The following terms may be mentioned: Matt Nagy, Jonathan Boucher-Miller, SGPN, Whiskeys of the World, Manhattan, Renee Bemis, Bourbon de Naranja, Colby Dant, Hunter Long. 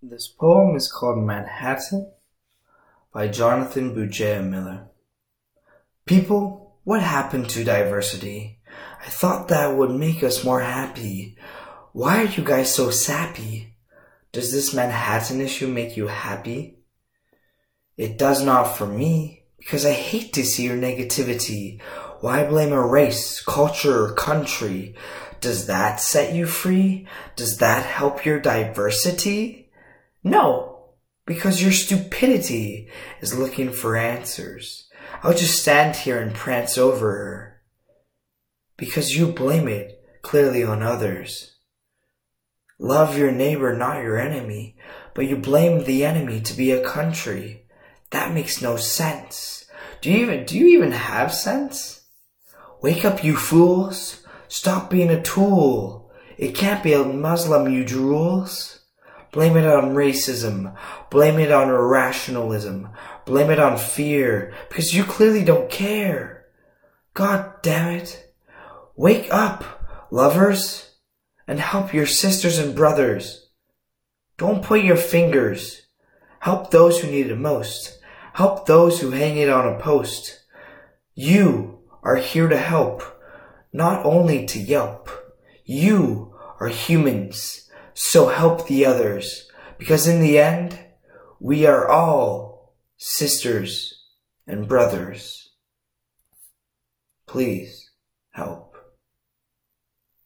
This poem is called Manhattan by Jonathan Boucher-Miller. People, what happened to diversity? I thought that would make us more happy. Why are you guys so sappy? Does this Manhattan issue make you happy? It does not for me, because I hate to see your negativity. Why blame a race, culture, or country? Does that set you free? Does that help your diversity? No, because your stupidity is looking for answers. I'll just stand here and prance over her, because you blame it clearly on others. Love your neighbor, not your enemy, but you blame the enemy to be a country. That makes no sense. Do you even have sense? Wake up, you fools. Stop being a tool. It can't be a Muslim you drools. Blame it on racism. Blame it on irrationalism. Blame it on fear, because you clearly don't care. God damn it. Wake up, lovers, and help your sisters and brothers. Don't point your fingers. Help those who need it most. Help those who hang it on a post. You are here to help, not only to yelp. You are humans. So help the others, because in the end, we are all sisters and brothers. Please help.